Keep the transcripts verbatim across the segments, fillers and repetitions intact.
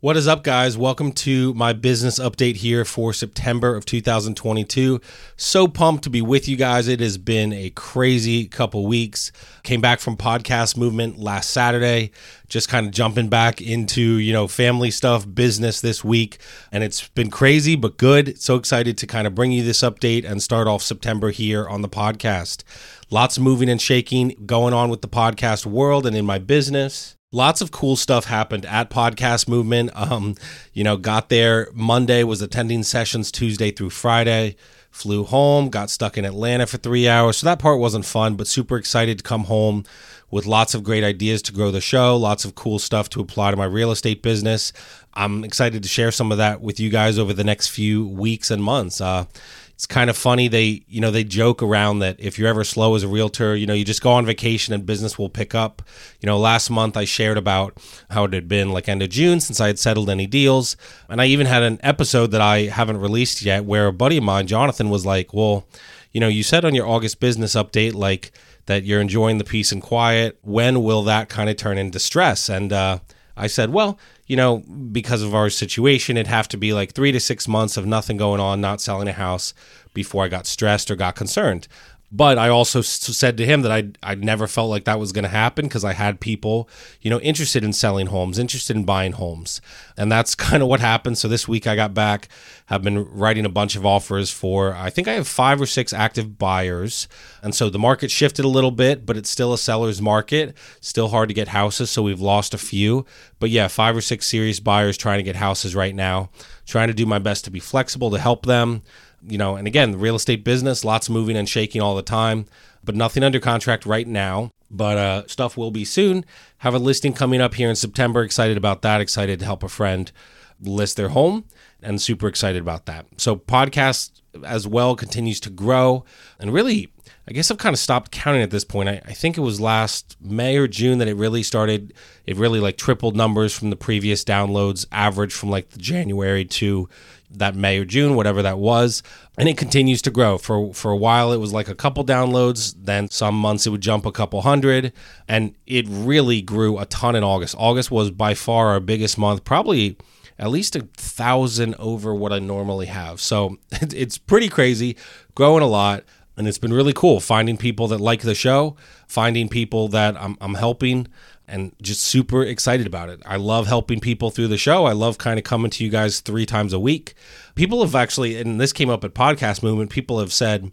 What is up, guys? Welcome to my business update here for September of two thousand twenty-two. So pumped to be with you guys. It has been a crazy couple weeks. Came back from Podcast Movement last Saturday, just kind of jumping back into, you know, family stuff, business this week. And it's been crazy, but good. So excited to kind of bring you this update and start off September here on the podcast. Lots of moving and shaking going on with the podcast world and in my business. Lots of cool stuff happened at Podcast Movement. Um, you know, got there Monday, was attending sessions Tuesday through Friday, flew home, got stuck in Atlanta for three hours. So that part wasn't fun, but super excited to come home with lots of great ideas to grow the show, lots of cool stuff to apply to my real estate business. I'm excited to share some of that with you guys over the next few weeks and months. Uh, It's kind of funny. They, you know, they joke around that if you're ever slow as a realtor, you know, you just go on vacation and business will pick up. You know, last month I shared about how it had been like end of June since I had settled any deals. And I even had an episode that I haven't released yet where a buddy of mine, Jonathan, was like, well, you know, you said on your August business update, like that you're enjoying the peace and quiet. When will that kind of turn into stress? And, uh, I said, well, you know, because of our situation, it'd have to be like three to six months of nothing going on, not selling a house before I got stressed or got concerned. But I also said to him that I I never felt like that was going to happen because I had people, you know, interested in selling homes, interested in buying homes. And that's kind of what happened. So this week I got back, have been writing a bunch of offers for, I think I have five or six active buyers. And so the market shifted a little bit, but it's still a seller's market, still hard to get houses. So we've lost a few, but yeah, five or six serious buyers trying to get houses right now, trying to do my best to be flexible to help them. You know, and again, the real estate business, lots moving and shaking all the time, but nothing under contract right now, but uh, stuff will be soon. Have a listing coming up here in September. Excited about that. Excited to help a friend list their home and super excited about that. So podcast as well continues to grow. And really, I guess I've kind of stopped counting at this point. I, I think it was last May or June that it really started. It really like tripled numbers from the previous downloads, average from like the January to that May or June, whatever that was. And it continues to grow. For for a while, it was like a couple downloads. Then some months it would jump a couple hundred. And it really grew a ton in August. August was by far our biggest month, probably at least a thousand over what I normally have. So it's pretty crazy, growing a lot. And it's been really cool finding people that like the show, finding people that I'm, I'm helping, and just super excited about it. I love helping people through the show. I love kind of coming to you guys three times a week. People have actually, and this came up at Podcast Movement, people have said,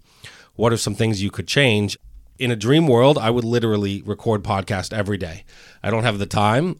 what are some things you could change? In a dream world, I would literally record podcast every day. I don't have the time,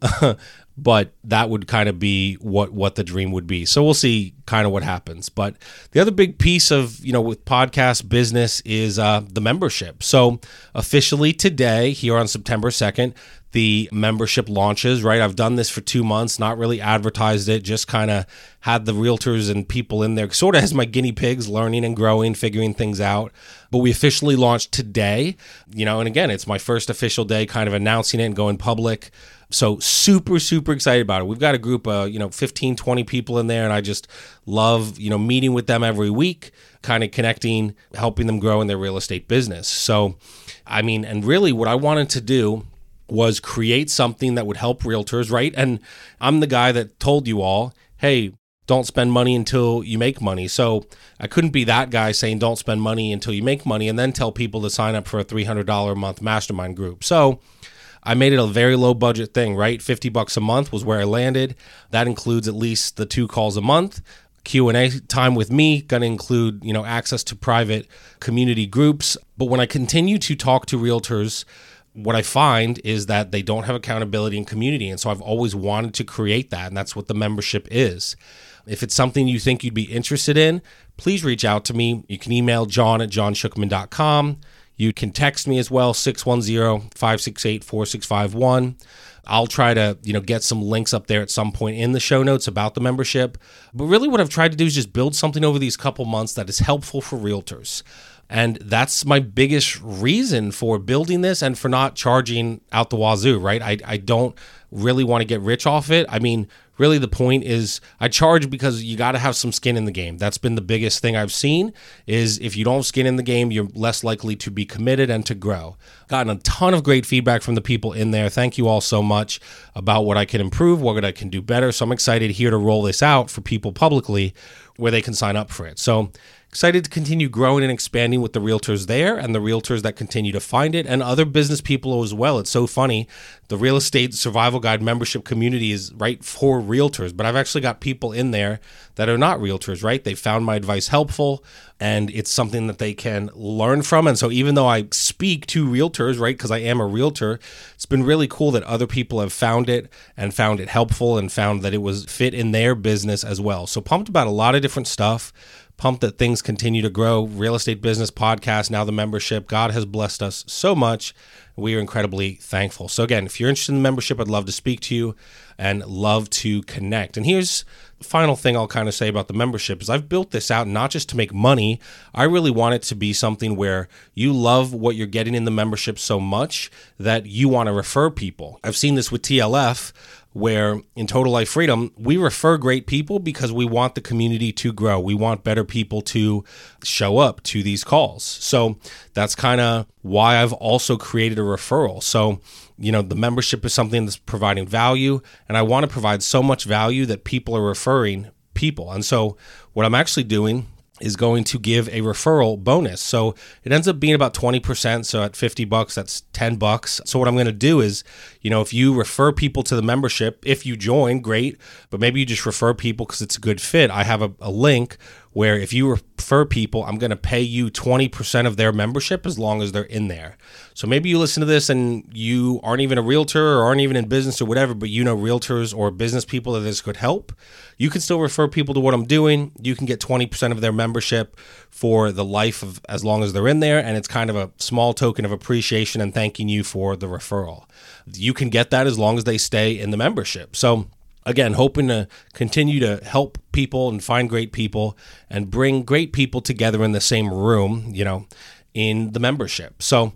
but that would kind of be what what the dream would be. So we'll see kind of what happens. But the other big piece of, you know, with podcast business is uh, the membership. So officially today, here on September second, the membership launches, right? I've done this for two months, not really advertised it, just kind of had the realtors and people in there sort of as my guinea pigs, learning and growing, figuring things out. But we officially launched today, you know, and again, it's my first official day kind of announcing it and going public. So super, super excited about it. We've got a group of, you know, fifteen, twenty people in there, and I just love, you know, meeting with them every week, kind of connecting, helping them grow in their real estate business. So, I mean, and really what I wanted to do was create something that would help realtors, right? And I'm the guy that told you all, hey, don't spend money until you make money. So I couldn't be that guy saying don't spend money until you make money and then tell people to sign up for a three hundred dollars a month mastermind group. So I made it a very low budget thing, right? fifty bucks a month was where I landed. That includes at least the two calls a month. Q and A time with me, going to include, you know, access to private community groups. But when I continue to talk to realtors, what I find is that they don't have accountability and community. And so I've always wanted to create that. And that's what the membership is. If it's something you think you'd be interested in, please reach out to me. You can email John at john shookman dot com. You can text me as well, six one zero, five six eight, four six five one. I'll try to, you know, get some links up there at some point in the show notes about the membership. But really what I've tried to do is just build something over these couple months that is helpful for realtors. And that's my biggest reason for building this and for not charging out the wazoo, right? I, I don't really want to get rich off it. I mean, really the point is I charge because you got to have some skin in the game. That's been the biggest thing I've seen is if you don't have skin in the game, you're less likely to be committed and to grow. Gotten a ton of great feedback from the people in there. Thank you all so much about what I can improve, what I can do better. So I'm excited here to roll this out for people publicly where they can sign up for it. So excited to continue growing and expanding with the realtors there and the realtors that continue to find it and other business people as well. It's so funny. The Real Estate Survival Guide membership community is right for realtors, but I've actually got people in there that are not realtors, right? They found my advice helpful and it's something that they can learn from. And so even though I speak to realtors, right, because I am a realtor, it's been really cool that other people have found it and found it helpful and found that it was fit in their business as well. So pumped about a lot of different stuff. Pumped that things continue to grow. Real estate business podcast, now the membership. God has blessed us so much. We are incredibly thankful. So again, if you're interested in the membership, I'd love to speak to you and love to connect. And here's the final thing I'll kind of say about the membership is I've built this out not just to make money. I really want it to be something where you love what you're getting in the membership so much that you want to refer people. I've seen this with T L F. Where in Total Life Freedom, we refer great people because we want the community to grow. We want better people to show up to these calls. So that's kind of why I've also created a referral. So, you know, the membership is something that's providing value, and I want to provide so much value that people are referring people. And so what I'm actually doing is going to give a referral bonus. So it ends up being about twenty percent. So at fifty bucks, that's ten bucks. So what I'm going to do is, you know, if you refer people to the membership, if you join, great, but maybe you just refer people because it's a good fit. I have a, a link where if you refer people, I'm going to pay you twenty percent of their membership as long as they're in there. So maybe you listen to this and you aren't even a realtor or aren't even in business or whatever, but you know realtors or business people that this could help. You can still refer people to what I'm doing. You can get twenty percent of their membership for the life of as long as they're in there. And it's kind of a small token of appreciation and thanking you for the referral. You can get that as long as they stay in the membership. So again, hoping to continue to help people and find great people and bring great people together in the same room, you know, in the membership. So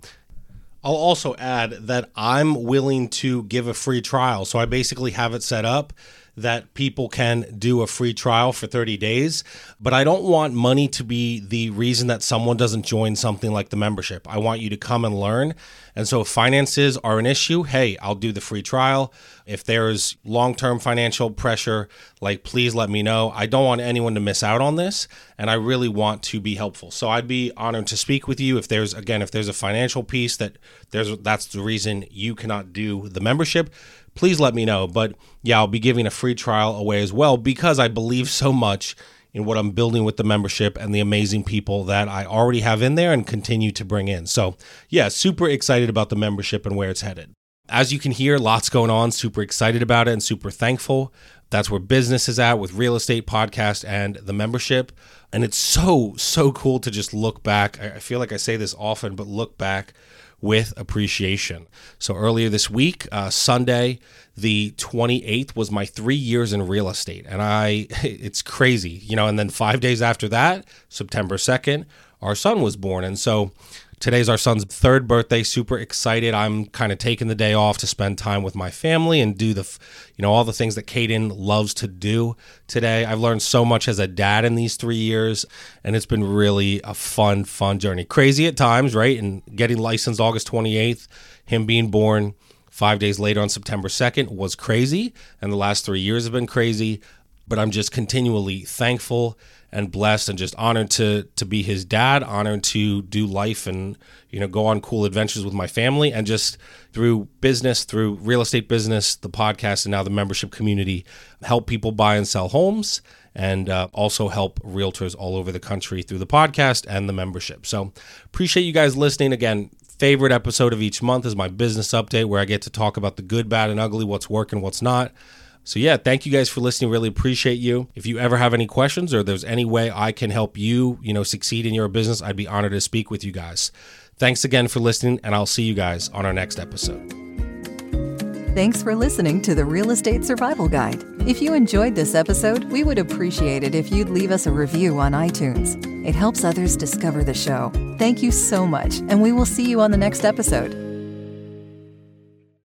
I'll also add that I'm willing to give a free trial. So I basically have it set up that people can do a free trial for thirty days, but I don't want money to be the reason that someone doesn't join something like the membership. I want you to come and learn. And so if finances are an issue, hey, I'll do the free trial. If there's long-term financial pressure, like, please let me know. I don't want anyone to miss out on this, and I really want to be helpful. So I'd be honored to speak with you. If there's, again, if there's a financial piece that there's, that's the reason you cannot do the membership, please let me know. But yeah, I'll be giving a free trial away as well because I believe so much in what I'm building with the membership and the amazing people that I already have in there and continue to bring in. So yeah, super excited about the membership and where it's headed. As you can hear, lots going on, super excited about it and super thankful. That's where business is at with real estate, podcast, and the membership. And it's so, so cool to just look back. I feel like I say this often, but look back with appreciation. So earlier this week, uh, Sunday, the twenty-eighth was my three years in real estate. And I, it's crazy, you know, and then five days after that, September second, our son was born. And so today's our son's third birthday, super excited. I'm kind of taking the day off to spend time with my family and do the, you know, all the things that Caden loves to do today. I've learned so much as a dad in these three years, and it's been really a fun, fun journey. Crazy at times, right? And getting licensed August twenty-eighth, him being born five days later on September second was crazy, and the last three years have been crazy, but I'm just continually thankful and blessed and just honored to to be his dad, honored to do life and, you know, go on cool adventures with my family. And just through business, through real estate business, the podcast, and now the membership community, help people buy and sell homes and uh, also help realtors all over the country through the podcast and the membership. So appreciate you guys listening. Again, favorite episode of each month is my business update where I get to talk about the good, bad, and ugly, what's working, what's not. So yeah, thank you guys for listening. Really appreciate you. If you ever have any questions or there's any way I can help you, you know, succeed in your business, I'd be honored to speak with you guys. Thanks again for listening, and I'll see you guys on our next episode. Thanks for listening to the Real Estate Survival Guide. If you enjoyed this episode, we would appreciate it if you'd leave us a review on iTunes. It helps others discover the show. Thank you so much, and we will see you on the next episode.